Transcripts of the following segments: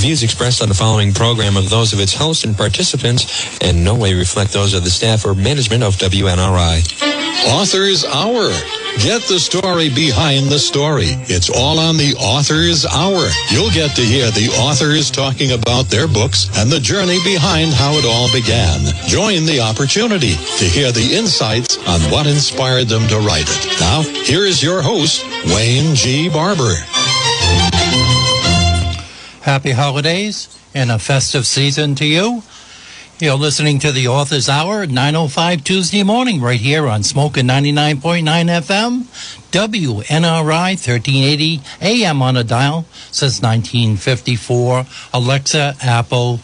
views expressed on the following program are those of its host and participants and in no way reflect those of the staff or management of WNRI. Author's Hour. Get the story behind the story. It's all on the Author's Hour. You'll get to hear the authors talking about their books and the journey behind how it all began. Join the opportunity to hear the insights on what inspired them to write it. Now, here is your host, Wayne G. Barber. Happy holidays and a festive season to you. You're listening to the Author's Hour, 9:05 Tuesday morning, right here on Smokin' 99.9 FM, WNRI 1380 AM on a dial since 1954. Alexa, Apple,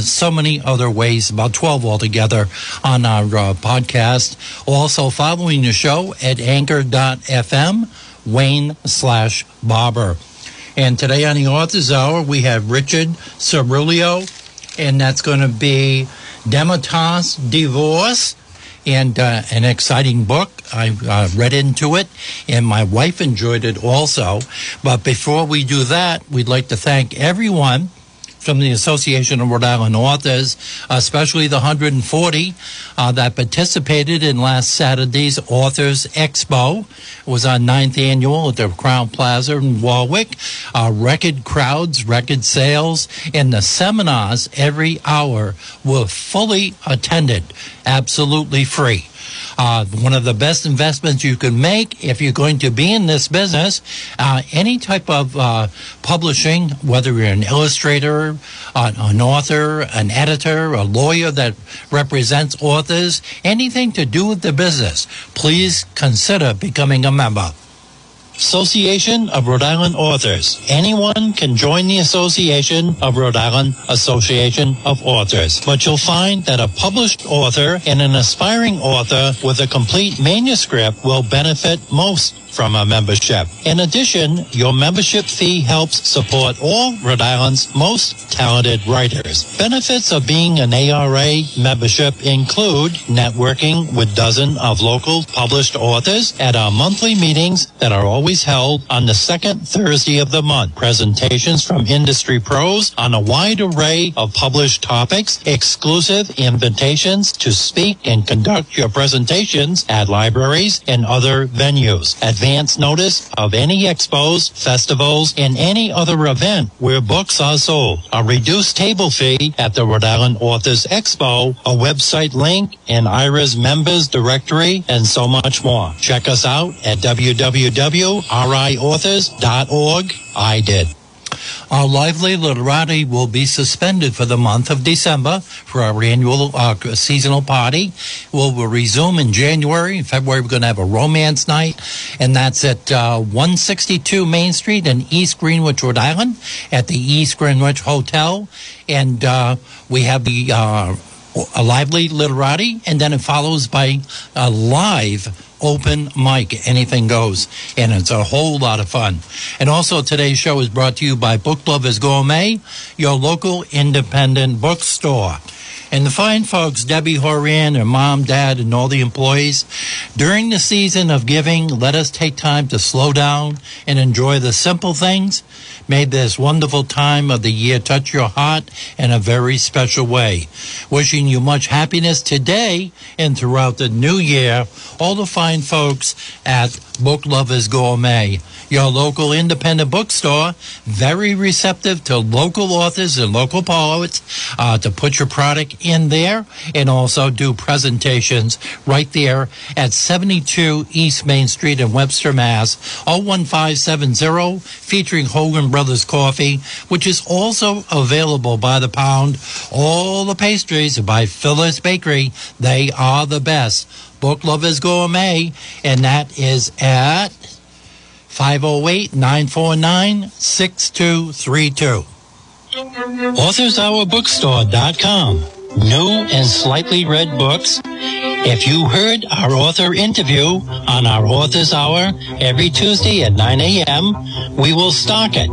so many other ways, about 12 altogether on our podcast. Also following the show at anchor.fm, Wayne/Barber. And today on the Author's Hour, we have Richard Cirulli. And that's going to be Demitasse Divorce, and an exciting book. I read into it, and my wife enjoyed it also. But before we do that, we'd like to thank everyone from the Association of Rhode Island Authors, especially the 140 that participated in last Saturday's Authors Expo. It was our 9th annual at the Crown Plaza in Warwick. Record crowds, record sales, and the seminars every hour were fully attended, absolutely free. One of the best investments you can make if you're going to be in this business, any type of publishing, whether you're an illustrator, an author, an editor, a lawyer that represents authors, anything to do with the business, please consider becoming a member. Association of Rhode Island Authors. Anyone can join the Association of Rhode Island Association of Authors, but you'll find that a published author and an aspiring author with a complete manuscript will benefit most from our membership. In addition, your membership fee helps support all Rhode Island's most talented writers. Benefits of being an ARA membership include networking with dozens of local published authors at our monthly meetings that are always held on the second Thursday of the month, presentations from industry pros on a wide array of published topics, exclusive invitations to speak and conduct your presentations at libraries and other venues, advance notice of any expos, festivals, and any other event where books are sold, a reduced table fee at the Rhode Island Authors Expo, a website link, and IRA's members directory, and so much more. Check us out at www.riauthors.org. I did. Our lively literati will be suspended for the month of December for our annual seasonal party. We'll resume in January. In February, we're going to have a romance night, and that's at 162 Main Street in East Greenwich, Rhode Island, at the East Greenwich Hotel. And we have the lively literati, and then it follows by a live open mic. Anything goes, and it's a whole lot of fun. And also, today's show is brought to you by Book Lovers Gourmet, your local independent bookstore. And the fine folks, Debbie Horan, her mom, dad, and all the employees, during the season of giving, let us take time to slow down and enjoy the simple things. May this wonderful time of the year touch your heart in a very special way. Wishing you much happiness today and throughout the new year, all the fine folks at Book Lovers Gourmet, your local independent bookstore, very receptive to local authors and local poets, to put your product in there and also do presentations right there at 72 East Main Street in Webster, Mass. 01570, featuring Hogan Brothers Coffee, which is also available by the pound. All the pastries are by Phyllis Bakery. They are the best. Book Lovers Gourmet, and that is at 508-949-6232. AuthorsHourBookstore.com. New and slightly read books. If you heard our author interview on our Author's Hour every Tuesday at 9 a.m., we will stock it.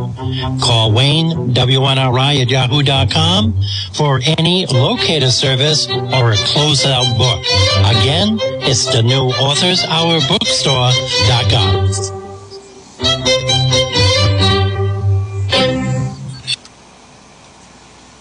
Call Wayne, WNRI at yahoo.com for any locator service or a closeout book. Again, it's the new AuthorsHourBookstore.com.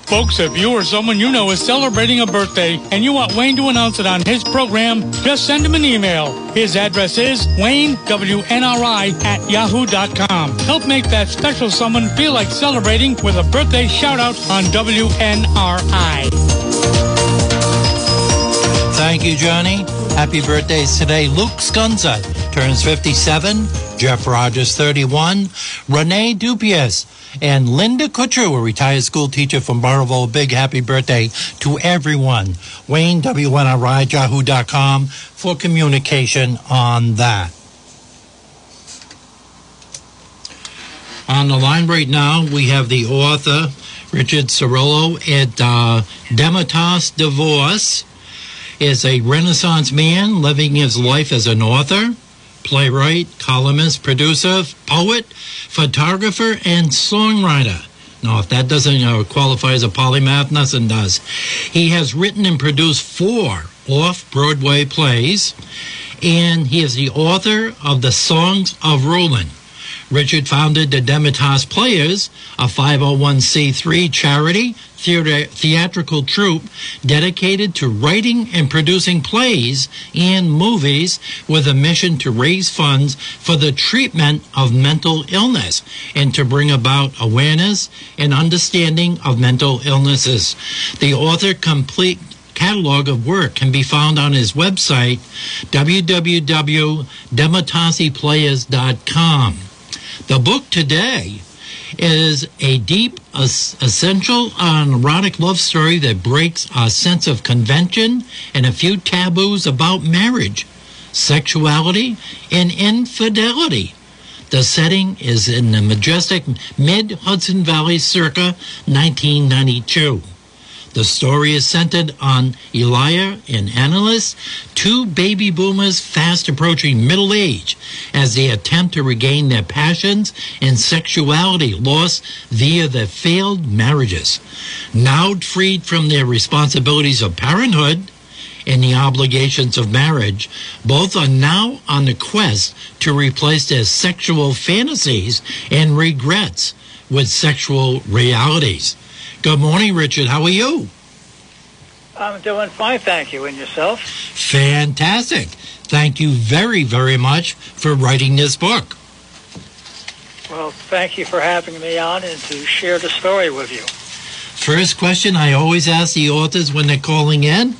Folks, if you or someone you know is celebrating a birthday and you want Wayne to announce it on his program, just send him an email. His address is WayneWNRI@yahoo.com. Help make that special someone feel like celebrating with a birthday shout-out on WNRI. Thank you, Johnny. Happy birthdays today. Luke Skunza turns 57, Jeff Rogers 31, Renee Dupies, and Linda Kutcher, a retired school teacher from Barneville. Big happy birthday to everyone. Wayne, WNRI, Yahoo.com for communication on that. On the line right now, we have the author, Richard Cirulli, at Demitasse Divorce. Is a Renaissance man living his life as an author, playwright, columnist, producer, poet, photographer, and songwriter. Now, if that doesn't qualify as a polymath, nothing does. He has written and produced 4 off-Broadway plays, and he is the author of The Songs of Roland. Richard founded the Demitasse Players, a 501c3 charity theatrical troupe dedicated to writing and producing plays and movies with a mission to raise funds for the treatment of mental illness and to bring about awareness and understanding of mental illnesses. The author complete catalog of work can be found on his website, www.demitasseplayers.com. The book today is a deep, essential, erotic love story that breaks our sense of convention and a few taboos about marriage, sexuality, and infidelity. The setting is in the majestic mid-Hudson Valley circa 1992. The story is centered on Elia and Annalise, 2 baby boomers fast approaching middle age, as they attempt to regain their passions and sexuality lost via their failed marriages. Now freed from their responsibilities of parenthood and the obligations of marriage, both are now on the quest to replace their sexual fantasies and regrets with sexual realities. Good morning, Richard. How are you? I'm doing fine, thank you. And yourself? Fantastic. Thank you very, very much for writing this book. Well, thank you for having me on and to share the story with you. First question I always ask the authors when they're calling in,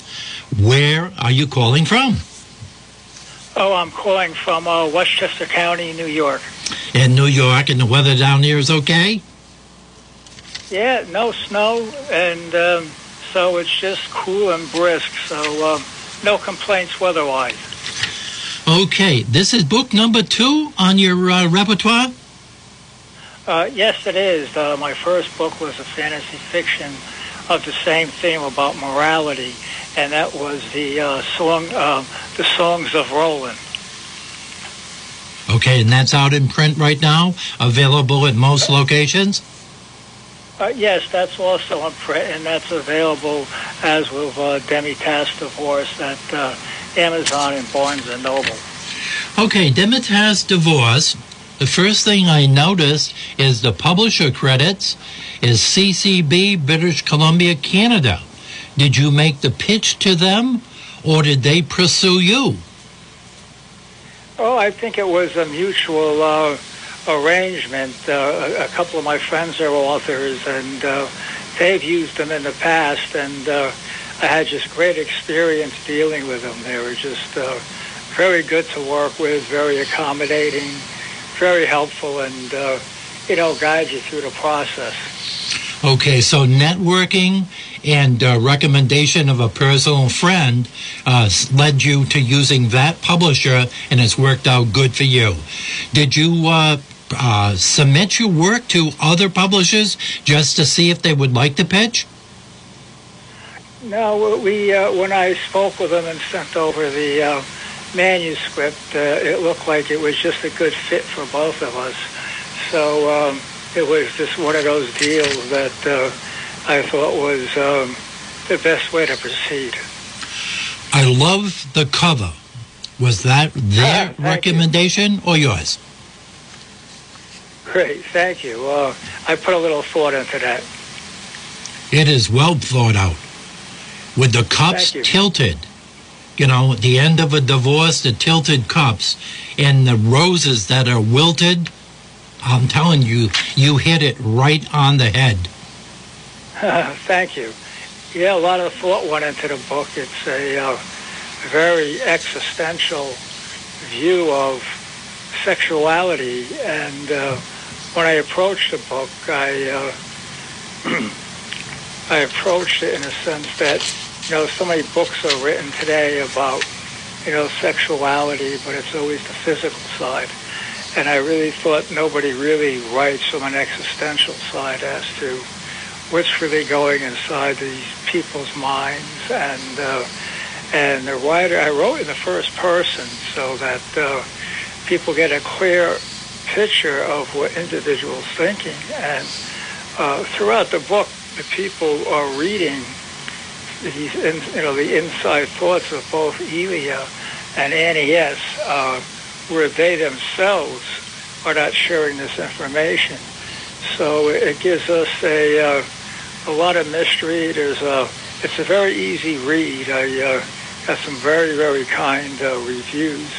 where are you calling from? Oh, I'm calling from Westchester County, New York. In New York, and the weather down there is okay? Yeah, no snow, and so it's just cool and brisk, so no complaints weather-wise. Okay, this is book number 2 on your repertoire? Yes, it is. My first book was a fantasy fiction of the same theme about morality, and that was the Songs of Roland. Okay, and that's out in print right now, available at most locations? Yes, that's also on print, and that's available as with Demitasse Divorce at Amazon and Barnes & Noble. Okay, Demitasse Divorce, the first thing I noticed is the publisher credits is CCB, British Columbia, Canada. Did you make the pitch to them, or did they pursue you? Oh, I think it was a mutual arrangement. A couple of my friends are authors, and they've used them in the past, and I had just great experience dealing with them. They were just very good to work with, very accommodating, very helpful, and guide you through the process. Okay, so networking and recommendation of a personal friend led you to using that publisher, and it's worked out good for you. Did you submit your work to other publishers just to see if they would like the pitch? No, we when I spoke with them and sent over the manuscript, it looked like it was just a good fit for both of us. So it was just one of those deals that I thought was the best way to proceed. I love the cover. Was that their recommendation or yours? Great, thank you. I put a little thought into that. It is well thought out. With the cups tilted, you know, at the end of a divorce, the tilted cups and the roses that are wilted, I'm telling you, you hit it right on the head. Thank you. Yeah, a lot of thought went into the book. It's a very existential view of sexuality, and when I approached the book, I approached it in a sense that, you know, so many books are written today about, you know, sexuality, but it's always the physical side. And I really thought nobody really writes from an existential side as to what's really going inside these people's minds. And the writer, I wrote in the first person so that people get a clear picture of what individuals thinking. And throughout the book, the people are reading these, you know, the inside thoughts of both Elia and Annie S., where they themselves are not sharing this information. So it gives us a lot of mystery. It's a very easy read. I got some very, very kind reviews.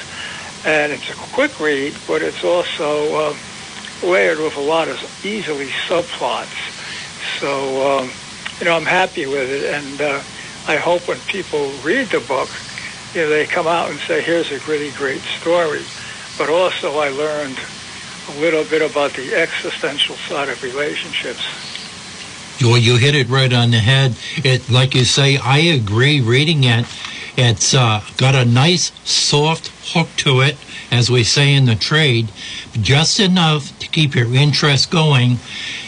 And it's a quick read, but it's also layered with a lot of easily subplots. So, you know, I'm happy with it. And I hope when people read the book, you know, they come out and say, here's a really great story. But also I learned a little bit about the existential side of relationships. Well, you hit it right on the head. It, like you say, I agree reading it. It's got a nice, soft hook to it, as we say in the trade, just enough to keep your interest going.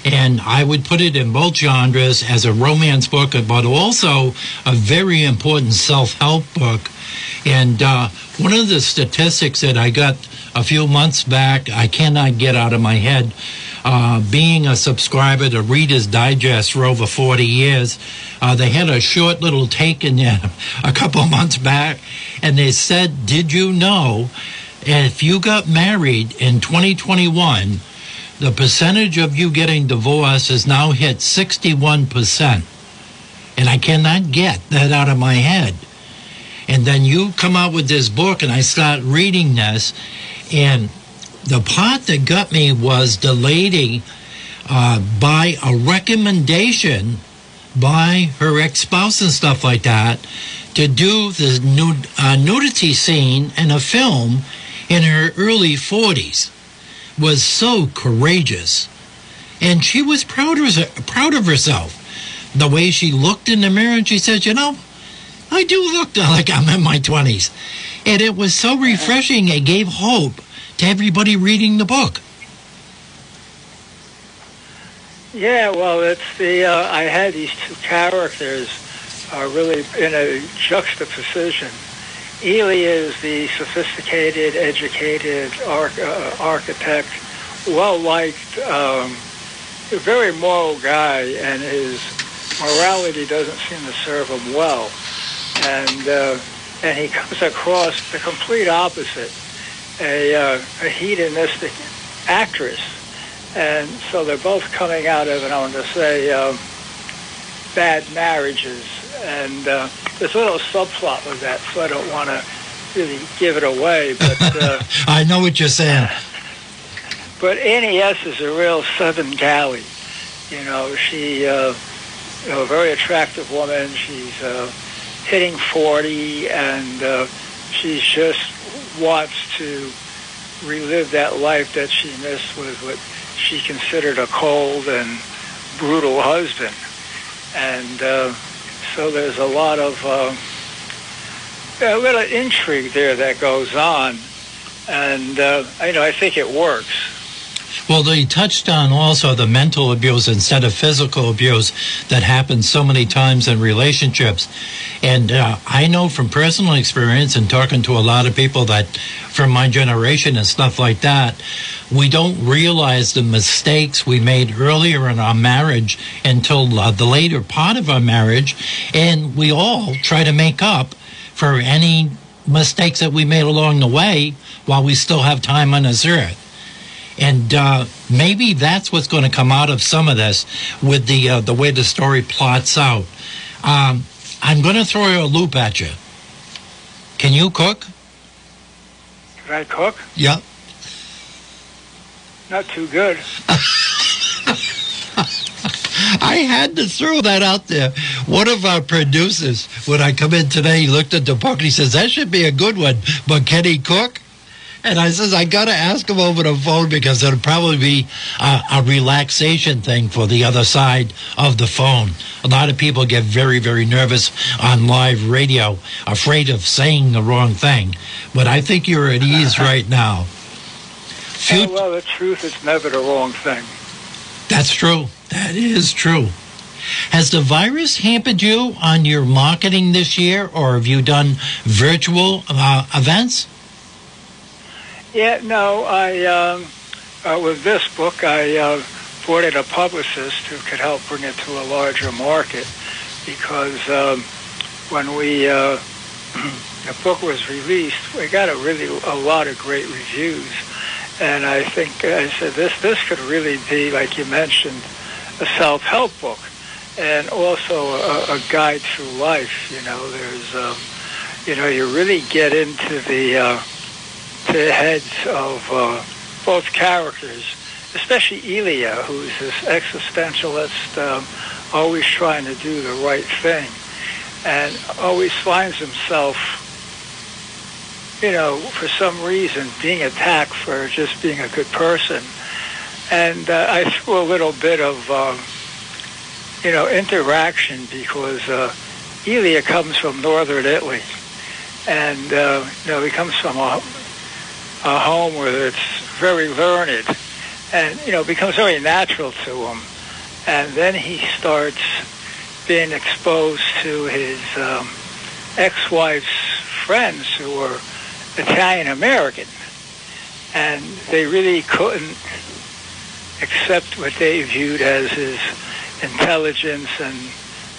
And I would put it in both genres as a romance book, but also a very important self-help book. And one of the statistics that I got a few months back, I cannot get out of my head, being a subscriber to Reader's Digest for over 40 years, they had a short little take in there a couple of months back, and they said, did you know if you got married in 2021, the percentage of you getting divorced has now hit 61%. And I cannot get that out of my head. And then you come out with this book, and I start reading this, and the part that got me was the lady, by a recommendation by her ex-spouse and stuff like that, to do the nudity scene in a film in her early 40s, was so courageous. And she was proud of herself. The way she looked in the mirror, and she said, you know, I do look like I'm in my 20s. And it was so refreshing. It gave hope to everybody reading the book. Yeah, well, it's the I had these two characters really in a juxtaposition. Ely is the sophisticated, educated architect, well-liked, a very moral guy, and his morality doesn't seem to serve him well. And he comes across the complete opposite, a hedonistic actress. And so they're both coming out of, and I want to say, bad marriages. And there's a little subplot with that, so I don't want to really give it away. But I know what you're saying. But Annie S. is a real Southern galley. You know, she, you know, a very attractive woman. She's hitting 40, and she just wants to relive that life that she missed with what she considered a cold and brutal husband. And so there's a lot of a little intrigue there that goes on, and you know, I think it works. Well, they touched on also the mental abuse instead of physical abuse that happens so many times in relationships. And I know from personal experience and talking to a lot of people that from my generation and stuff like that, we don't realize the mistakes we made earlier in our marriage until the later part of our marriage. And we all try to make up for any mistakes that we made along the way while we still have time on this earth. And maybe that's what's going to come out of some of this with the way the story plots out. I'm going to throw a loop at you. Can you cook? Can I cook? Yeah. Not too good. I had to throw that out there. One of our producers, when I come in today, he looked at the book and he says, that should be a good one, but can he cook? And I says, I got to ask him over the phone because it'll probably be a relaxation thing for the other side of the phone. A lot of people get very, very nervous on live radio, afraid of saying the wrong thing. But I think you're at ease right now. Oh, well, the truth is never the wrong thing. That's true. That is true. Has the virus hampered you on your marketing this year, or have you done virtual events? Yeah, no. I with this book, I brought in a publicist who could help bring it to a larger market, because when we the book was released, we got a lot of great reviews. And I think, I said, this could really be, like you mentioned, a self-help book, and also a guide through life. You know, there's, you know, you really get into the heads of both characters, especially Elia, who's this existentialist, always trying to do the right thing, and always finds himself, you know, for some reason, being attacked for just being a good person. And I threw a little bit of, you know, interaction, because Elia comes from northern Italy. And, you know, he comes from a home where it's very learned. And, you know, it becomes very natural to him. And then he starts being exposed to his ex-wife's friends who were Italian-American, and they really couldn't accept what they viewed as his intelligence and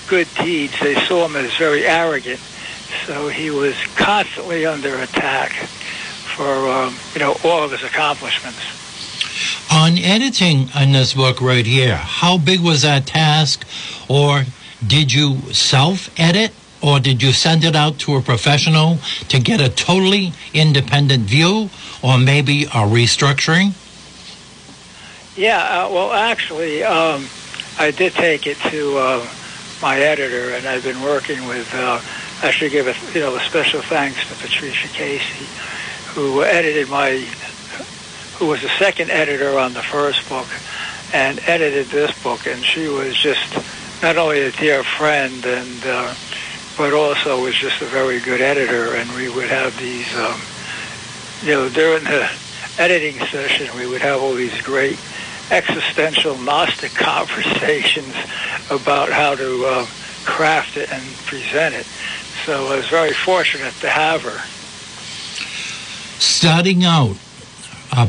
good deeds. They saw him as very arrogant, so he was constantly under attack for you know, all of his accomplishments. On editing on this book right here, how big was that task? Or did you self-edit? Or did you send it out to a professional to get a totally independent view, or maybe a restructuring? Yeah, well, actually, I did take it to my editor, and I've been working with, I should give a special thanks to Patricia Casey, who edited who was the second editor on the first book, and edited this book, and she was just not only a dear friend and... but also was just a very good editor, and we would have these, you know, during the editing session, we would have all these great existential Gnostic conversations about how to craft it and present it. So I was very fortunate to have her. Starting out,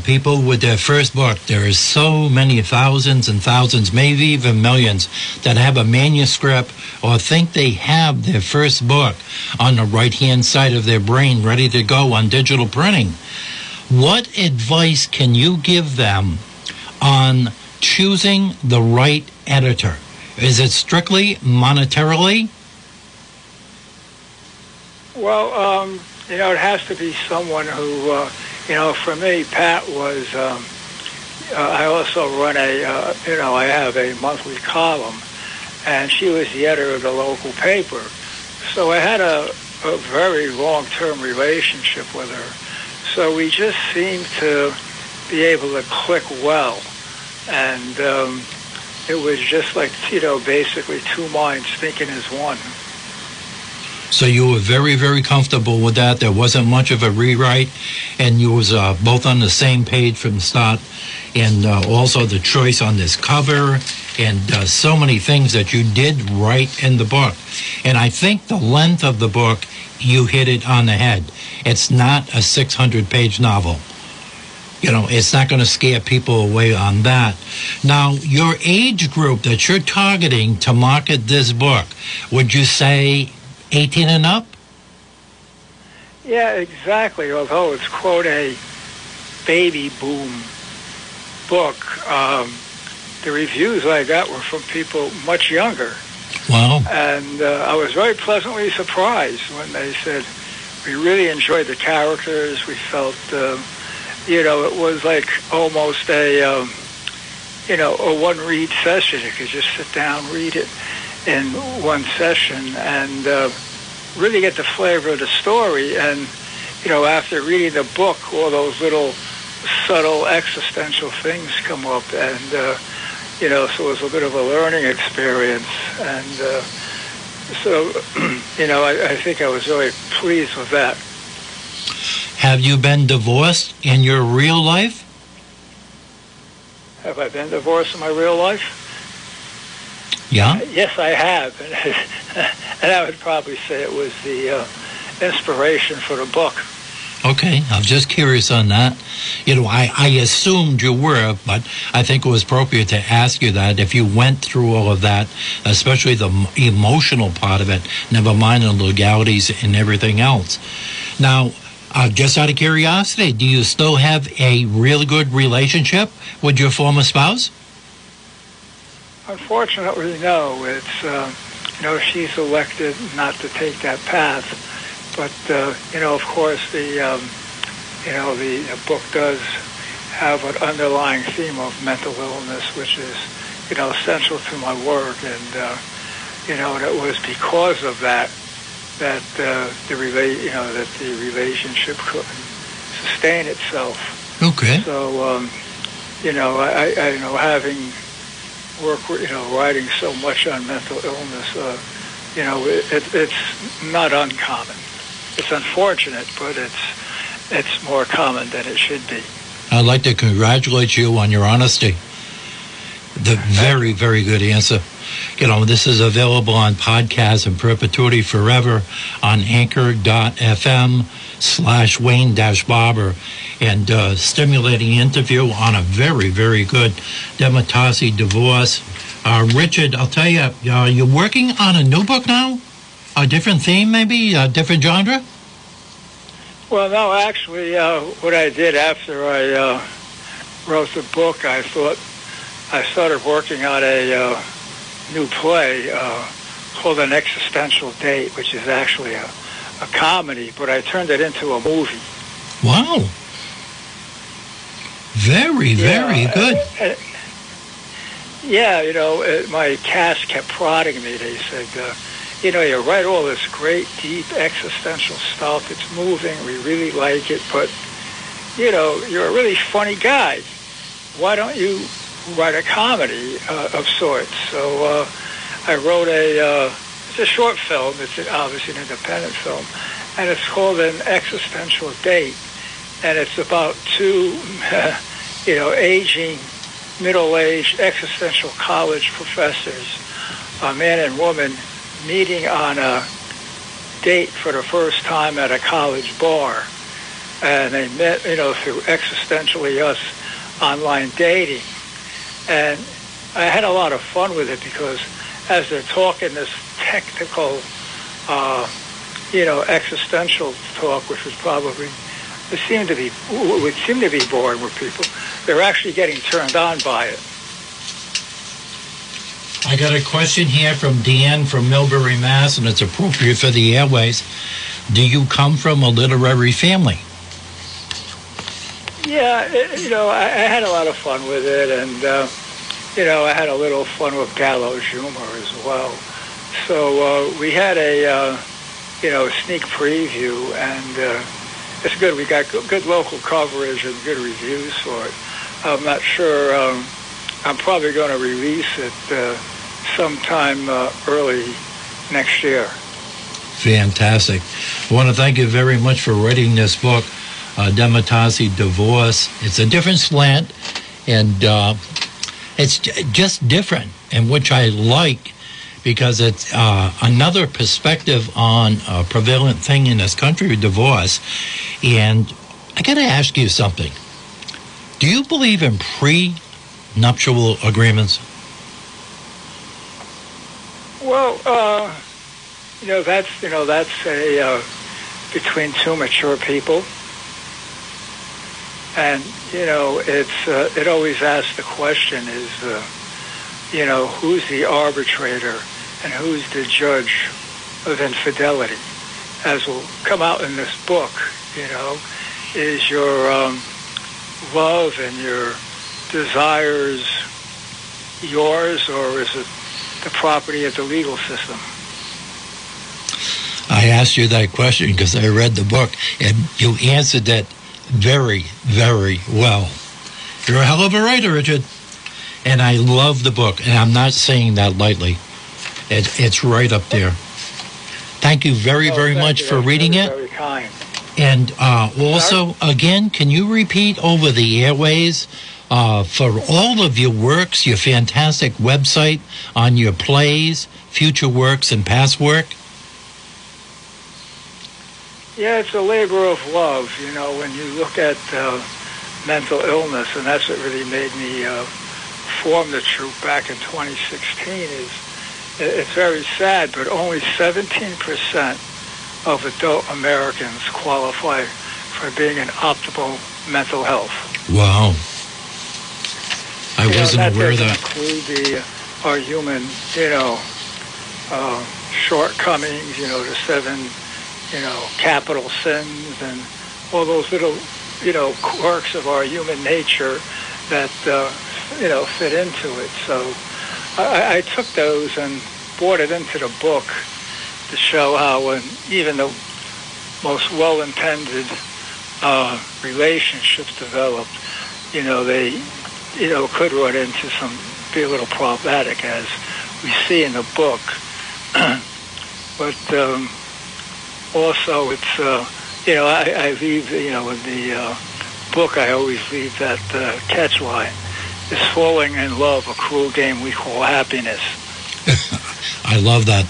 people with their first book, there is so many thousands and thousands, maybe even millions, that have a manuscript or think they have their first book on the right-hand side of their brain ready to go on digital printing. What advice can you give them on choosing the right editor? Is it strictly monetarily? Well, you know, it has to be someone who... you know, for me, Pat was, I also run I have a monthly column, and she was the editor of the local paper. So I had a very long-term relationship with her. So we just seemed to be able to click well. And it was just like, you know, basically two minds thinking as one. So you were very, very comfortable with that. There wasn't much of a rewrite, and you was both on the same page from the start, and also the choice on this cover, and so many things that you did write in the book. And I think the length of the book, you hit it on the head. It's not a 600-page novel. You know, it's not going to scare people away on that. Now, your age group that you're targeting to market this book, would you say... 18 and up? Yeah, exactly. Although it's, quote, a baby boom book, the reviews I got were from people much younger. Wow. And I was very pleasantly surprised when they said, we really enjoyed the characters. We felt, you know, it was like almost a, you know, a one-read session. You could just sit down, read it in one session, and really get the flavor of the story. And, you know, after reading the book, all those little subtle existential things come up, and you know, so it was a bit of a learning experience. And so, you know, I think I was really pleased with that. Have you been divorced in your real life? Have I been divorced in my real life? Yeah. Yes, I have, and I would probably say it was the inspiration for the book. Okay, I'm just curious on that. You know, I assumed you were, but I think it was appropriate to ask you that if you went through all of that, especially the emotional part of it, never mind the legalities and everything else. Now, just out of curiosity, do you still have a real good relationship with your former spouse? Unfortunately, no. It's, you know, she's elected not to take that path. But, you know, of course, the, you know, the book does have an underlying theme of mental illness, which is, you know, central to my work. And, you know, and it was because of that that the relationship couldn't sustain itself. Okay. So, you know, I you know, having worked, you know, writing so much on mental illness, you know, it's not uncommon. It's unfortunate, but it's more common than it should be. I'd like to congratulate you on your honesty. The very, very good answer. You know, this is available on podcast in perpetuity forever on anchor.fm/Wayne-Barber, and stimulating interview on a very, very good Demitasse Divorce. Richard, I'll tell you, you're working on a new book now? A different theme, maybe? A different genre? Well, no, actually, what I did after I wrote the book, I thought I started working on a new play called An Existential Date, which is actually a comedy, but I turned it into a movie. Wow. Very, very good. Yeah, you know, my cast kept prodding me. They said, you know, you write all this great, deep, existential stuff. It's moving. We really like it. But, you know, you're a really funny guy. Why don't you write a comedy of sorts? So I wrote it's a short film. It's obviously an independent film. And it's called An Existential Date. And it's about two, you know, aging, middle-aged, existential college professors, a man and woman, meeting on a date for the first time at a college bar. And they met, you know, through Existentially Us online dating. And I had a lot of fun with it because as they're talking this technical, you know, existential talk, which was probably, would seem to be boring with people, they're actually getting turned on by it. I got a question here from Deanne from Millbury, Mass., and it's appropriate for the airways. Do you come from a literary family? Yeah, you know, I had a lot of fun with it, and, you know, I had a little fun with gallows humor as well. So we had a, you know, sneak preview, and it's good. We got good local coverage and good reviews for it. I'm not sure. I'm probably going to release it sometime early next year. Fantastic. I want to thank you very much for writing this book, Demitasse Divorce. It's a different slant, and it's just different, and which I like because it's another perspective on a prevalent thing in this country, divorce. And I got to ask you something. Do you believe in prenuptial agreements? Well, you know, that's a between two mature people. And, you know, it's it always asks the question is, you know, who's the arbitrator and who's the judge of infidelity? As will come out in this book, you know, is your love and your desires yours, or is it the property of the legal system? I asked you that question because I read the book, and you answered that very, very well. You're a hell of a writer, Richard. And I love the book, and I'm not saying that lightly. It's right up there. Thank you very much for reading it. Very kind. And also, again, can you repeat over the airways for all of your works, your fantastic website on your plays, future works, and past work? Yeah, it's a labor of love, you know, when you look at mental illness, and that's what really made me form the troupe back in 2016, is it's very sad, but only 17% of adult Americans qualify for being in optimal mental health. Wow. I wasn't aware of that. Include our human, you know, shortcomings, you know, the seven, you know, capital sins and all those little, you know, quirks of our human nature that, you know, fit into it. So I took those and brought it into the book to show how even the most well-intended relationships developed, you know, they, you know, could run into some, be a little problematic as we see in the book. But, also, it's, you know, I leave, you know, in the book, I always leave that catch line. It's falling in love, a cruel game we call happiness. I love that.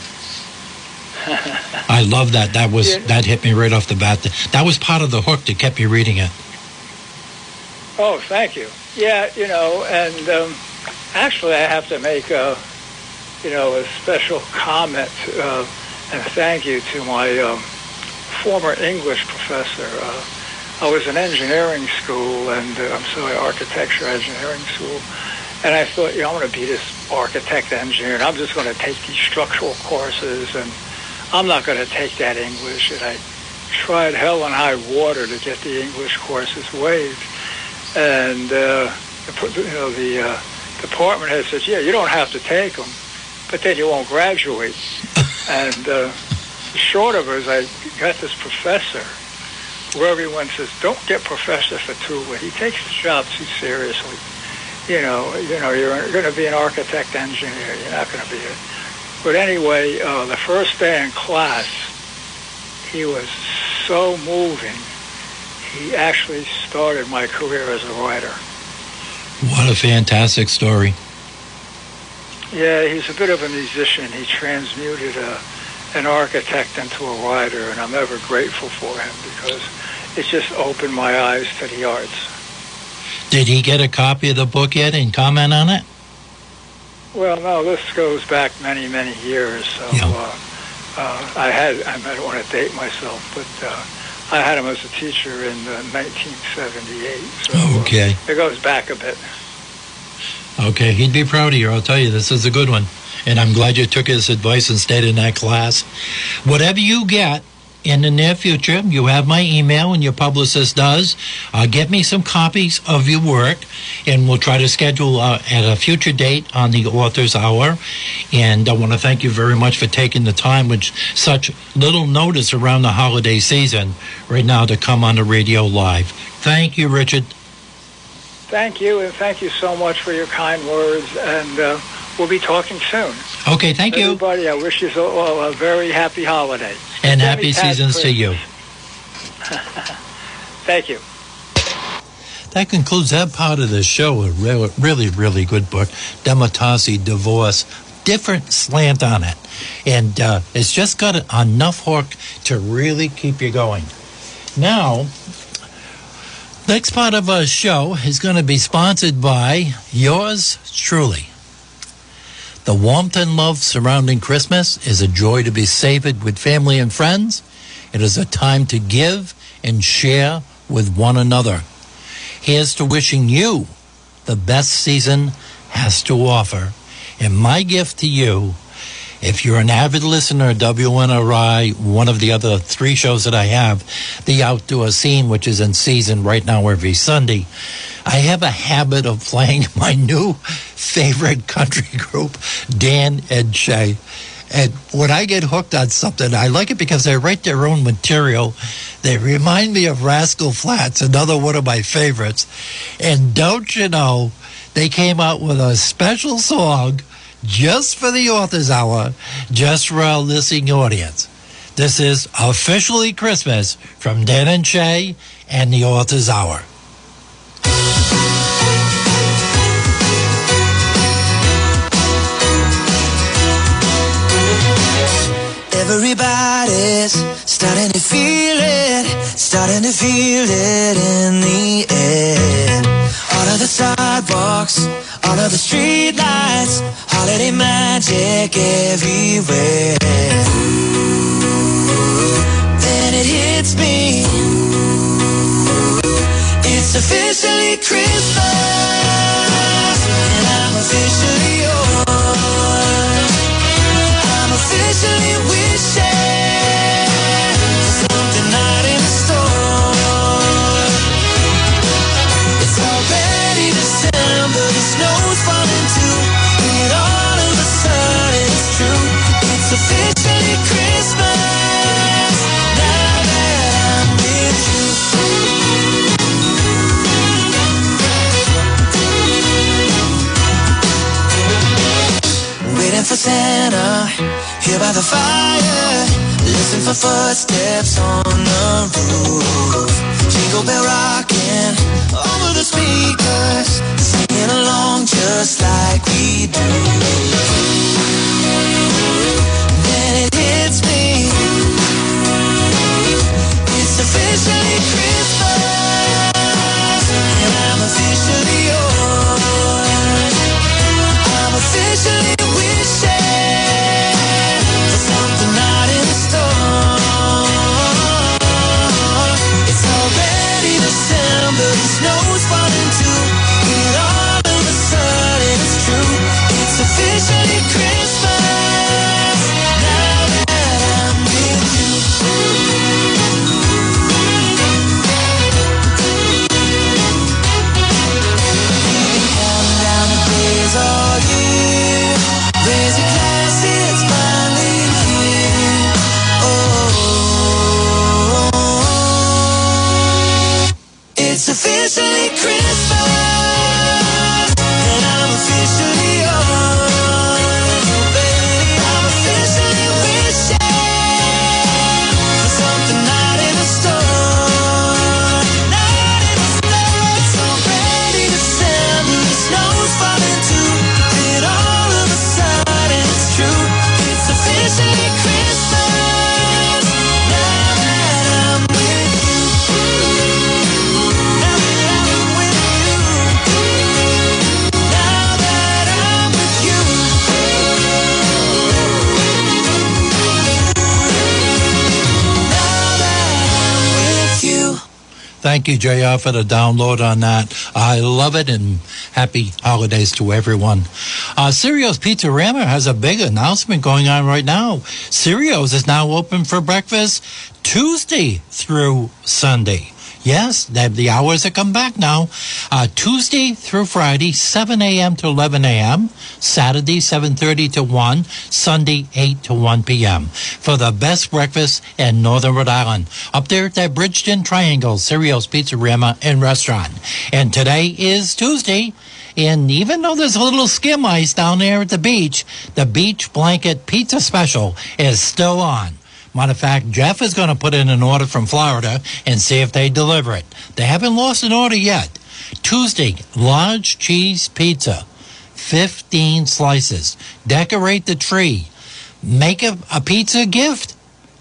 I love that. That was, yeah. That hit me right off the bat. That was part of the hook that kept you reading it. Oh, thank you. Yeah, you know, and actually I have to make a, you know, a special comment and thank you to my former English professor. I was in engineering school, and architecture engineering school, and I thought, you know, I'm going to be this architect engineer, and I'm just going to take these structural courses, and I'm not going to take that English. And I tried hell and high water to get the English courses waived, and you know, the department head said, yeah, you don't have to take them, but then you won't graduate. And short of it is I got this professor where everyone says, don't get professor Fatula. He takes the job too seriously. You know, you're going to be an architect engineer. You're not going to be it. But anyway, the first day in class, he was so moving. He actually started my career as a writer. What a fantastic story. Yeah, he's a bit of a musician. He transmuted an architect into a writer, and I'm ever grateful for him because it just opened my eyes to the arts. Did he get a copy of the book yet and comment on it? Well, no, this goes back many, many years. So yeah. I don't want to date myself, but I had him as a teacher in 1978. So, okay. It goes back a bit. Okay, he'd be proud of you. I'll tell you, this is a good one. And I'm glad you took his advice and stayed in that class. Whatever you get in the near future, you have my email and your publicist does. Get me some copies of your work, and we'll try to schedule at a future date on the Author's Hour. And I want to thank you very much for taking the time with such little notice around the holiday season right now to come on the radio live. Thank you, Richard. Thank you, and thank you so much for your kind words, and we'll be talking soon. Okay, thank you. Everybody, I wish you all a very happy holiday. And happy seasons to you. Thank you. That concludes that part of the show. A really, really good book, Demitasse Divorce. Different slant on it. And it's just got enough hook to really keep you going. Now, next part of our show is going to be sponsored by yours truly. The warmth and love surrounding Christmas is a joy to be savored with family and friends. It is a time to give and share with one another. Here's to wishing you the best season has to offer. And my gift to you, if you're an avid listener of WNRI, one of the other three shows that I have, The Outdoor Scene, which is in season right now every Sunday, I have a habit of playing my new favorite country group, Dan and Shay. And when I get hooked on something, I like it because they write their own material. They remind me of Rascal Flatts, another one of my favorites. And don't you know, they came out with a special song just for the Author's Hour, just for our listening audience. This is Officially Christmas from Dan and Shay and the Author's Hour. Everybody's starting to feel it in the air. All of the sidewalks, all of the streetlights, holiday magic everywhere. Ooh, then it hits me. Ooh, it's officially Christmas, and I'm officially yours. I'm officially wishing for something not in store. It's already December, the snow's falling too, and all of a sudden it's true. It's officially Christmas, now that I'm with you. Waiting for Santa, here by the fire, listen for footsteps on the roof. Jingle bell rocking over the speakers, singing along just like we do. Then it hits me, it's officially Christmas, and I'm officially yours. I'm officially officially Christmas, now that I'm with you. We've been counting down the days all year. Raising class, it's finally here. Oh, it's officially Christmas, and I'm officially yours. Thank you, JR, for the download on that. I love it, and happy holidays to everyone. Cirillo's Pizzerama has a big announcement going on right now. Cirillo's is now open for breakfast Tuesday through Sunday. Yes, the hours have come back now. Tuesday through Friday, 7 a.m. to 11 a.m., Saturday, 7:30 to 1, Sunday, 8 to 1 p.m. for the best breakfast in Northern Rhode Island. Up there at that Bridgeton Triangle, Cirillo's Pizzeria and Restaurant. And today is Tuesday. And even though there's a little skim ice down there at the beach blanket pizza special is still on. Matter of fact, Jeff is going to put in an order from Florida and see if they deliver it. They haven't lost an order yet. Tuesday, large cheese pizza, 15 slices. Decorate the tree. Make a pizza gift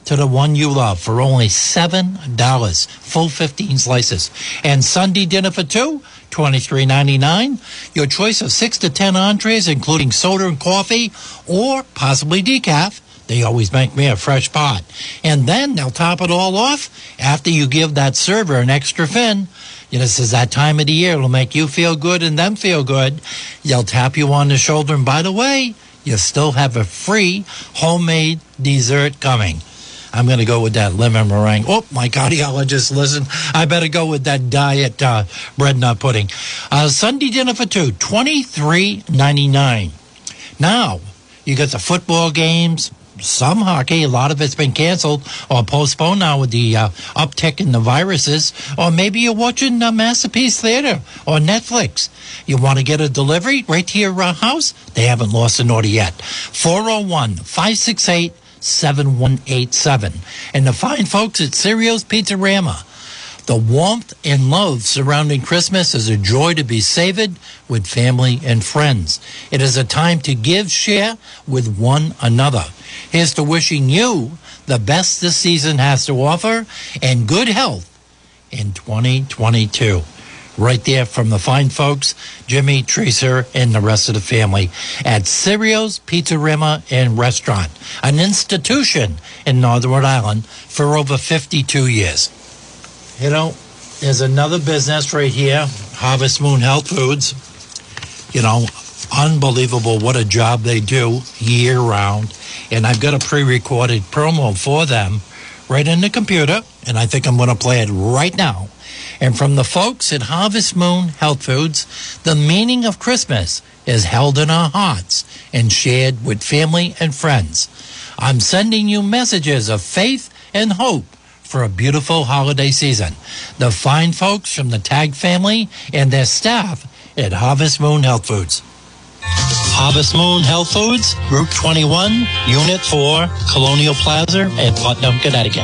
to the one you love for only $7, full 15 slices. And Sunday dinner for two, $23.99. Your choice of 6 to 10 entrees, including soda and coffee, or possibly decaf. They always make me a fresh pot. And then they'll top it all off after you give that server an extra fin. You know, this is that time of the year. It'll make you feel good and them feel good. They'll tap you on the shoulder. And by the way, you still have a free homemade dessert coming. I'm going to go with that lemon meringue. Oh, my cardiologist, listen, I better go with that diet bread nut pudding. Sunday dinner for two, $23.99. Now, you got the football games, some hockey. A lot of it's been canceled or postponed now with the uptick in the viruses. Or maybe you're watching Masterpiece Theater or Netflix. You want to get a delivery right to your house? They haven't lost an order yet. 401-568-7187. 7187. And the fine folks at Cirillo's Pizzerama. The warmth and love surrounding Christmas is a joy to be savored with family and friends. It is a time to give, share with one another. Here's to wishing you the best this season has to offer and good health in 2022. Right there from the fine folks, Jimmy, Tracer, and the rest of the family at Cirillo's Pizzeria and Restaurant, an institution in Northern Rhode Island for over 52 years. You know, there's another business right here, Harvest Moon Health Foods. You know, unbelievable what a job they do year round. And I've got a pre-recorded promo for them right in the computer, and I think I'm going to play it right now. And from the folks at Harvest Moon Health Foods, the meaning of Christmas is held in our hearts and shared with family and friends. I'm sending you messages of faith and hope for a beautiful holiday season. The fine folks from the Tag family and their staff at Harvest Moon Health Foods. Harvest Moon Health Foods, Route 21, Unit 4, Colonial Plaza in Putnam, Connecticut.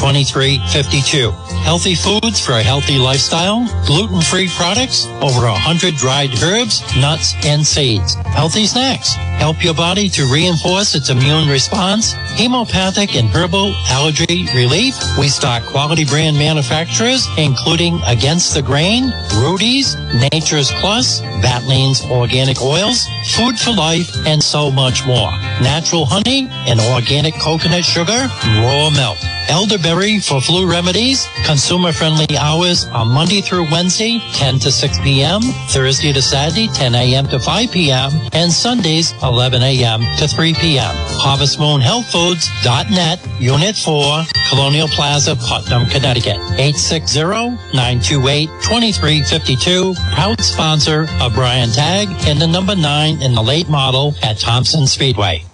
860-928-2352. Healthy foods for a healthy lifestyle. Gluten-free products, over 100 dried herbs, nuts, and seeds. Healthy snacks help your body to reinforce its immune response. Homeopathic and herbal allergy relief. We stock quality brand manufacturers, including Against the Grain, Rudy's, Nature's Plus, Bat Lane's Organic Oils, Food for Life, and so much more. Natural honey and organic coconut sugar, raw milk. Elderberry for flu remedies. Consumer-friendly hours are Monday through Wednesday, 10 to 6 p.m., Thursday to Saturday, 10 a.m. to 5 p.m., and Sundays, 11 a.m. to 3 p.m. HarvestMoonHealthFoods.net, Unit 4, Colonial Plaza, Putnam, Connecticut. 860-928-2352. Proud sponsor of Brian Tag and the number 9 in the late model at Thompson Speedway.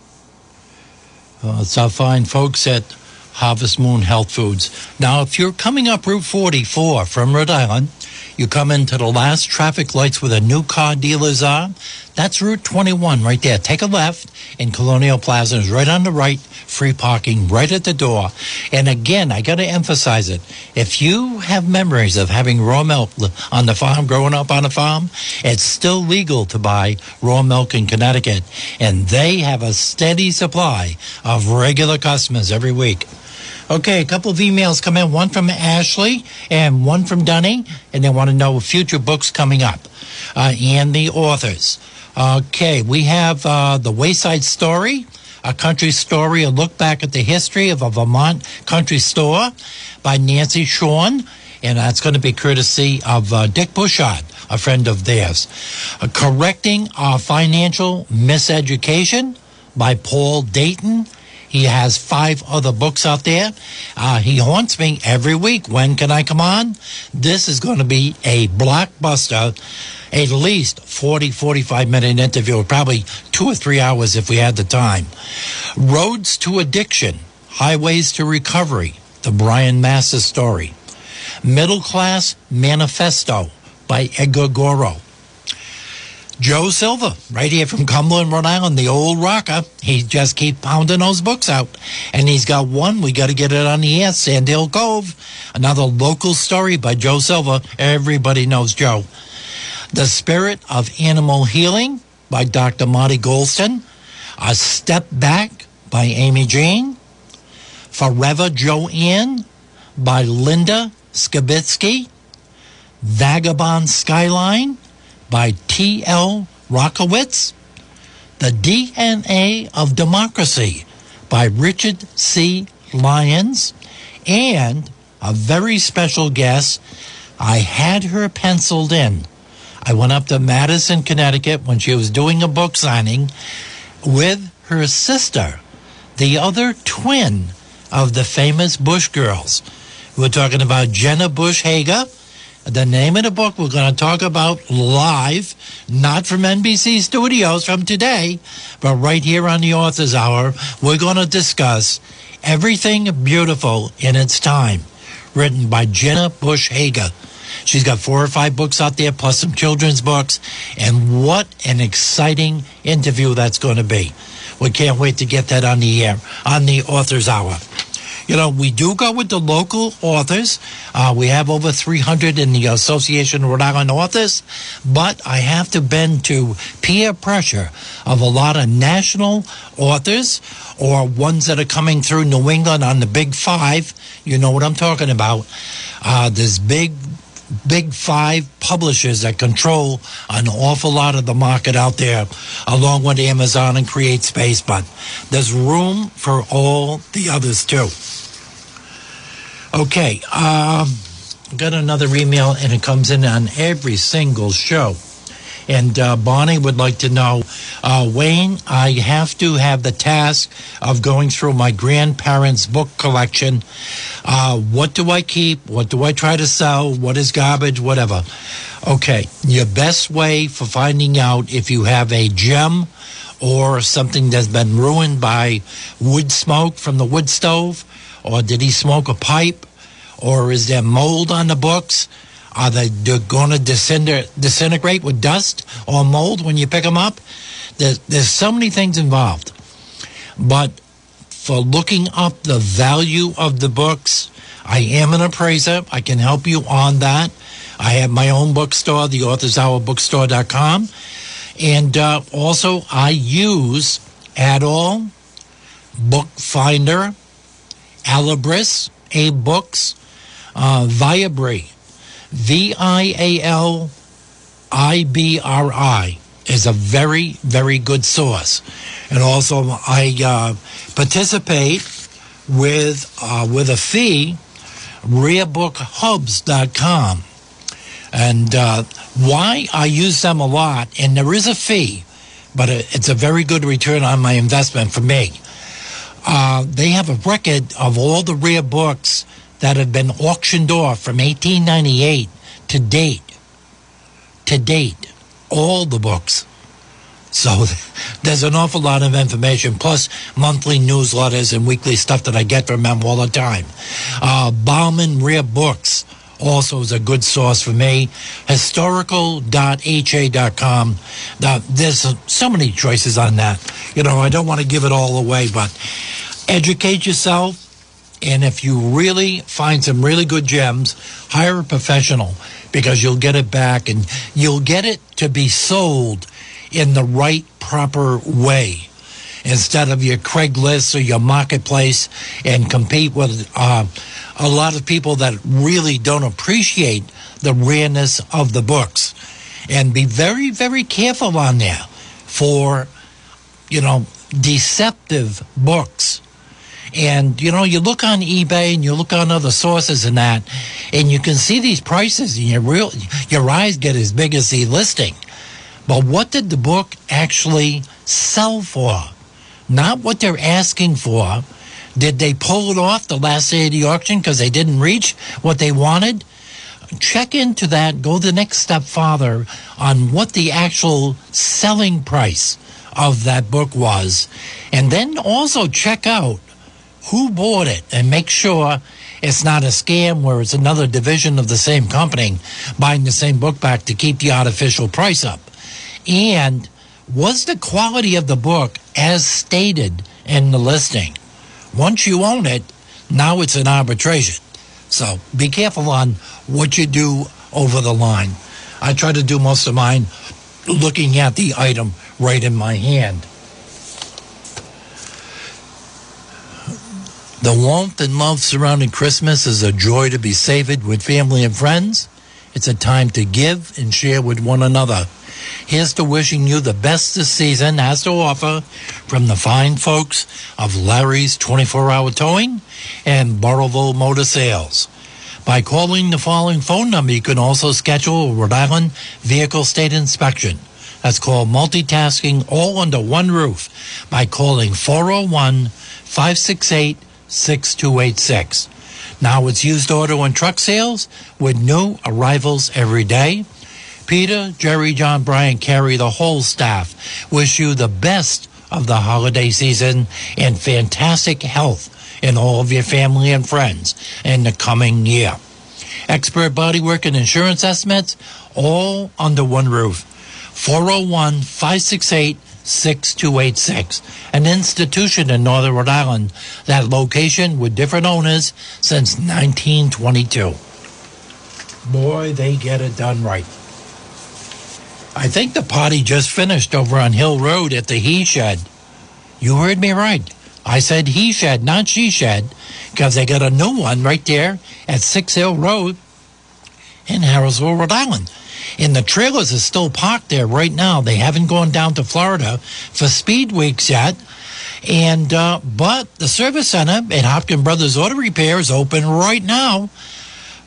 It's our fine folks at Harvest Moon Health Foods. Now, if you're coming up Route 44 from Rhode Island, you come into the last traffic lights where the new car dealers are. That's Route 21 right there. Take a left in Colonial Plaza. It's right on the right, free parking right at the door. And again, I got to emphasize it. If you have memories of having raw milk on the farm, growing up on a farm, it's still legal to buy raw milk in Connecticut. And they have a steady supply of regular customers every week. Okay, a couple of emails come in, one from Ashley and one from Dunny, and they want to know future books coming up and the authors. Okay, we have The Wayside Story, a country story, a look back at the history of a Vermont country store by Nancy Shawn, and that's going to be courtesy of Dick Bouchard, a friend of theirs. Correcting Our Financial Miseducation by Paul Dayton. He has 5 other books out there. He haunts me every week. When can I come on? This is going to be a blockbuster, at least 40, 45-minute interview, probably 2 or 3 hours if we had the time. Roads to Addiction, Highways to Recovery, the Brian Masters story. Middle Class Manifesto by Edgar Goro. Joe Silva, right here from Cumberland, Rhode Island, the old rocker. He just keeps pounding those books out. And he's got one, we got to get it on the air, Sand Hill Cove. Another local story by Joe Silva. Everybody knows Joe. The Spirit of Animal Healing by Dr. Marty Goldston. A Step Back by Amy Jean. Forever Joanne by Linda Skibitsky. Vagabond Skyline by T.L. Rockowitz. The DNA of Democracy by Richard C. Lyons. And a very special guest. I had her penciled in. I went up to Madison, Connecticut when she was doing a book signing with her sister, the other twin of the famous Bush girls. We're talking about Jenna Bush Hager. The name of the book we're going to talk about live, not from NBC Studios from today, but right here on the Author's Hour. We're going to discuss Everything Beautiful in Its Time, written by Jenna Bush Hager. She's got 4 or 5 books out there, plus some children's books. And what an exciting interview that's going to be. We can't wait to get that on the air, on the Author's Hour. You know, we do go with the local authors. We have over 300 in the Association of Rhode Island Authors. But I have to bend to peer pressure of a lot of national authors or ones that are coming through New England on the Big Five. You know what I'm talking about. There's big five publishers that control an awful lot of the market out there, along with Amazon and CreateSpace, but there's room for all the others too. Okay, got another email, and it comes in on every single show. And Bonnie would like to know, Wayne, I have to have the task of going through my grandparents' book collection. What do I keep? What do I try to sell? What is garbage? Whatever. Okay, your best way for finding out if you have a gem or something that's been ruined by wood smoke from the wood stove, or did he smoke a pipe, or is there mold on the books? Are they going to disintegrate with dust or mold when you pick them up? There's so many things involved. But for looking up the value of the books, I am an appraiser. I can help you on that. I have my own bookstore, the theauthorshourbookstore.com. And also, I use Adall, Bookfinder, Alibris, AbeBooks, Viabri. Vialibri is a very, very good source. And also I participate with a fee, rarebookHubs.com. And why I use them a lot, and there is a fee, but it's a very good return on my investment for me. They have a record of all the rare books that have been auctioned off from 1898 to date. To date. All the books. So there's an awful lot of information, plus monthly newsletters and weekly stuff that I get from them all the time. Bauman Rare Books also is a good source for me. Historical.ha.com. There's so many choices on that. You know, I don't want to give it all away, but educate yourself. And if you really find some really good gems, hire a professional, because you'll get it back and you'll get it to be sold in the right, proper way, instead of your Craigslist or your marketplace and compete with a lot of people that really don't appreciate the rareness of the books. And be very, very careful on there for, you know, deceptive books. And, you know, you look on eBay and you look on other sources and that, and you can see these prices, and your eyes get as big as the listing. But what did the book actually sell for? Not what they're asking for. Did they pull it off the last day of the auction because they didn't reach what they wanted? Check into that. Go the next step farther on what the actual selling price of that book was. And then also check out who bought it, and make sure it's not a scam where it's another division of the same company buying the same book back to keep the artificial price up. And was the quality of the book as stated in the listing? Once you own it, now it's an arbitration. So be careful on what you do over the line. I try to do most of mine looking at the item right in my hand. The warmth and love surrounding Christmas is a joy to be savored with family and friends. It's a time to give and share with one another. Here's to wishing you the best this season has to offer from the fine folks of Larry's 24-hour towing and Barrowville Motor Sales. by calling the following phone number. You can also schedule a Rhode Island vehicle state inspection. That's called multitasking, all under one roof, by calling 401-568-6286. Now it's used auto and truck sales with new arrivals every day. Peter, Jerry, John, Brian, Carrie, the whole staff wish you the best of the holiday season and fantastic health in all of your family and friends in the coming year. Expert bodywork and insurance estimates, all under one roof. 401-568-6286. An institution in Northern Rhode Island, that location with different owners since 1922. Boy, they get it done right. I think the party just finished over on Hill Road at the He Shed. You heard me right. I said He Shed, not She Shed, because they got a new one right there at 6 Hill Road in Harrisville, Rhode Island. And the trailers are still parked there right now. They haven't gone down to Florida for Speed Weeks yet. And but the service center at Hopkin Brothers Auto Repair is open right now.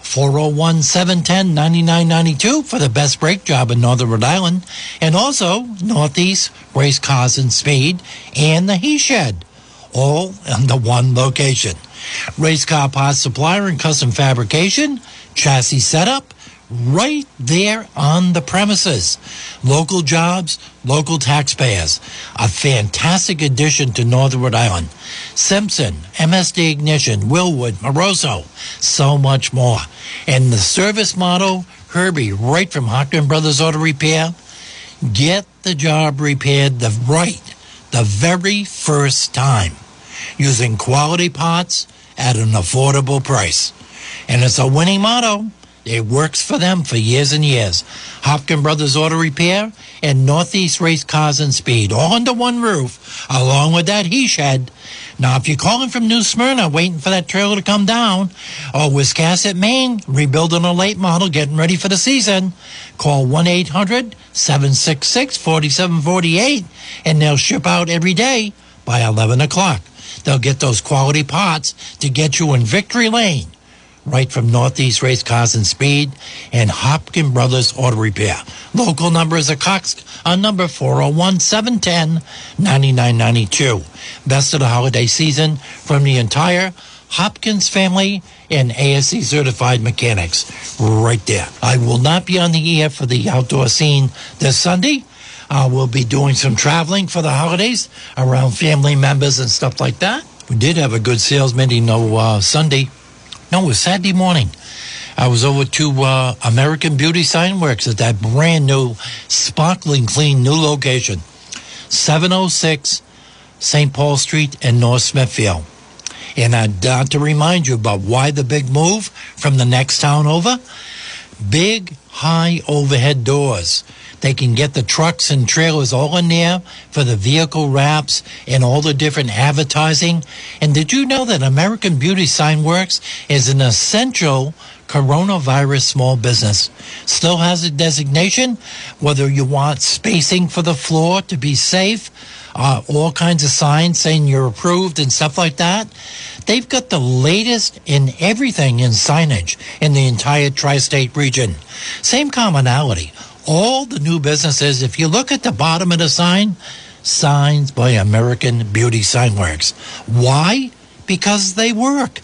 401-710-9992 for the best brake job in Northern Rhode Island. And also Northeast Race Cars and Speed and the He Shed, all in the one location. Race car parts supplier and custom fabrication, chassis setup, right there on the premises. Local jobs, local taxpayers. A fantastic addition to Northern Rhode Island. Simpson, MSD Ignition, Willwood, Moroso, so much more. And the service model, Herbie, right from Hockman Brothers Auto Repair. Get the job repaired the very first time, using quality parts at an affordable price. And it's a winning motto. It works for them for years and years. Hopkin Brothers Auto Repair and Northeast Race Cars and Speed, all under one roof, along with that He Shed. Now, if you're calling from New Smyrna, waiting for that trailer to come down, or Wiscasset, Maine, rebuilding a late model, getting ready for the season, call 1-800-766-4748, and they'll ship out every day by 11 o'clock. They'll get those quality parts to get you in Victory Lane, right from Northeast Race Cars and Speed and Hopkin Brothers Auto Repair. Local number is a Cox on number 401-710-9992. Best of the holiday season from the entire Hopkins family and ASC certified mechanics right there. I will not be on the air for the outdoor scene this Sunday. I will be doing some traveling for the holidays around family members and stuff like that. We did have a good sales meeting Sunday. No, it was Saturday morning. I was over to American Beauty Signworks at that brand new, sparkling clean new location, 706 St. Paul Street in North Smithfield. And I want to remind you about why the big move from the next town over. Big, high overhead doors. They can get the trucks and trailers all in there for the vehicle wraps and all the different advertising. And did you know that American Beauty Signworks is an essential coronavirus small business? Still has a designation, whether you want spacing for the floor to be safe, all kinds of signs saying you're approved and stuff like that. They've got the latest in everything in signage in the entire tri-state region. Same commonality. All the new businesses, if you look at the bottom of the sign, signs by American Beauty Signworks. Why? Because they work.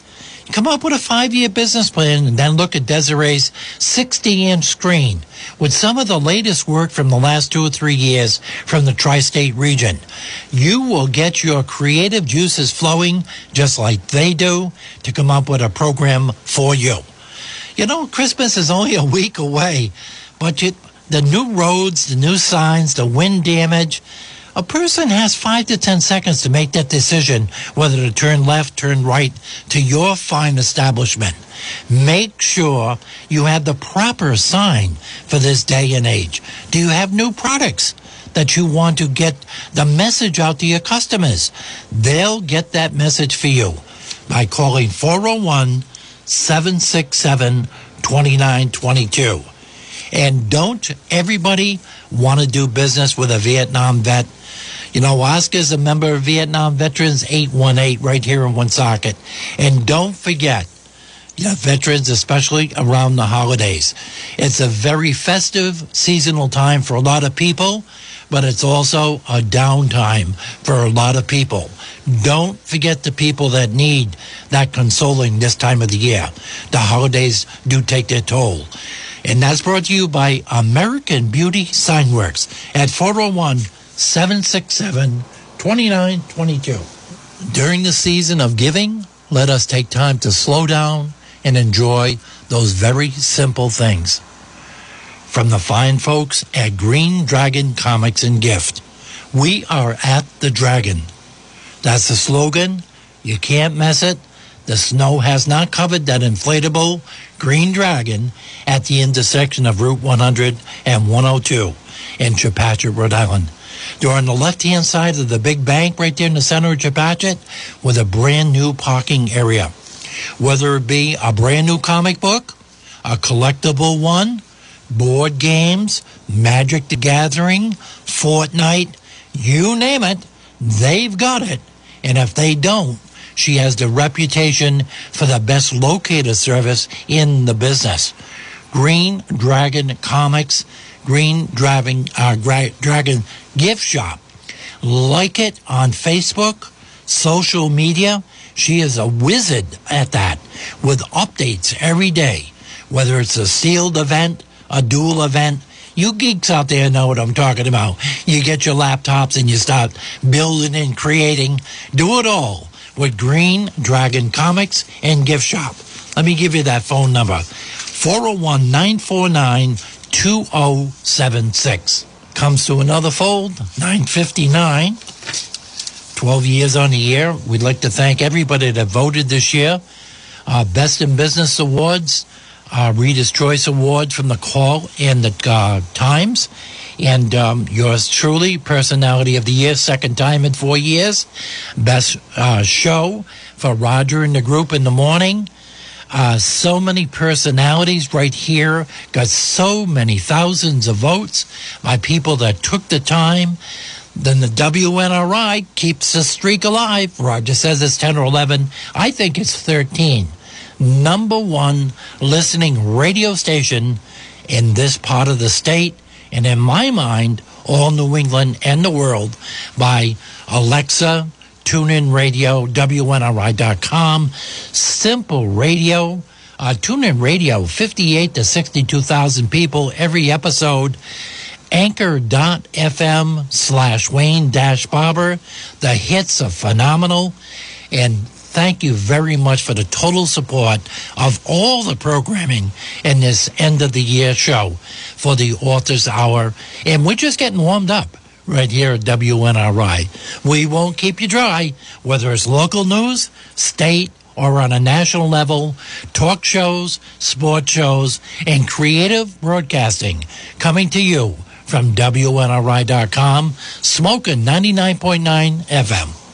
You come up with a 5-year business plan and then look at Desiree's 60-inch screen with some of the latest work from the last 2 or 3 years from the tri-state region. You will get your creative juices flowing just like they do to come up with a program for you. You know, Christmas is only a week away, but the new roads, the new signs, the wind damage. A person has 5 to 10 seconds to make that decision whether to turn left, turn right to your fine establishment. Make sure you have the proper sign for this day and age. Do you have new products that you want to get the message out to your customers? They'll get that message for you by calling 401-767-2922. And don't everybody want to do business with a Vietnam vet? You know, Oscar's a member of Vietnam Veterans 818 right here in Woonsocket. And don't forget, Yeah, veterans, especially around the holidays. It's a very festive seasonal time for a lot of people, but it's also a downtime for a lot of people. Don't forget the people that need that consoling this time of the year. The holidays do take their toll. And that's brought to you by American Beauty Signworks at 401-767-2922. During the season of giving, let us take time to slow down and enjoy those very simple things. From the fine folks at Green Dragon Comics and Gift, we are at the Dragon. That's the slogan. You can't mess it. The snow has not covered that inflatable Green Dragon at the intersection of Route 100 and 102 in Chepachet, Rhode Island. They're on the left-hand side of the big bank right there in the center of Chepachet with a brand-new parking area. Whether it be a brand-new comic book, a collectible one, board games, Magic the Gathering, Fortnite, you name it, they've got it. And if they don't, she has the reputation for the best locator service in the business. Green Dragon Comics, Green Dragon Gift Shop. Like it on Facebook, social media. She is a wizard at that with updates every day, whether it's a sealed event, a dual event. You geeks out there know what I'm talking about. You get your laptops and you start building and creating. Do it all with Green Dragon Comics and Gift Shop. Let me give you that phone number, 401-949-2076. Comes to another fold, 959. 12 years on the air. We'd like to thank everybody that voted this year. Best in Business Awards. Reader's Choice Award from the Call and the Times. And yours truly, Personality of the Year, second time in 4 years. Best show for Roger and the group in the morning. So many personalities right here. Got so many thousands of votes by people that took the time. Then the WNRI keeps the streak alive. Roger says it's 10 or 11. I think it's 13. Number one listening radio station in this part of the state, and in my mind, all New England and the world, by Alexa, TuneIn Radio, WNRI.com, Simple Radio. TuneIn Radio, 58 to 62,000 people every episode. Anchor.fm/Wayne-Barber. The hits are phenomenal. And thank you very much for the total support of all the programming in this end-of-the-year show for the Authors Hour. And we're just getting warmed up right here at WNRI. We won't keep you dry, whether it's local news, state, or on a national level, talk shows, sports shows, and creative broadcasting coming to you from WNRI.com, Smokin' 99.9 FM.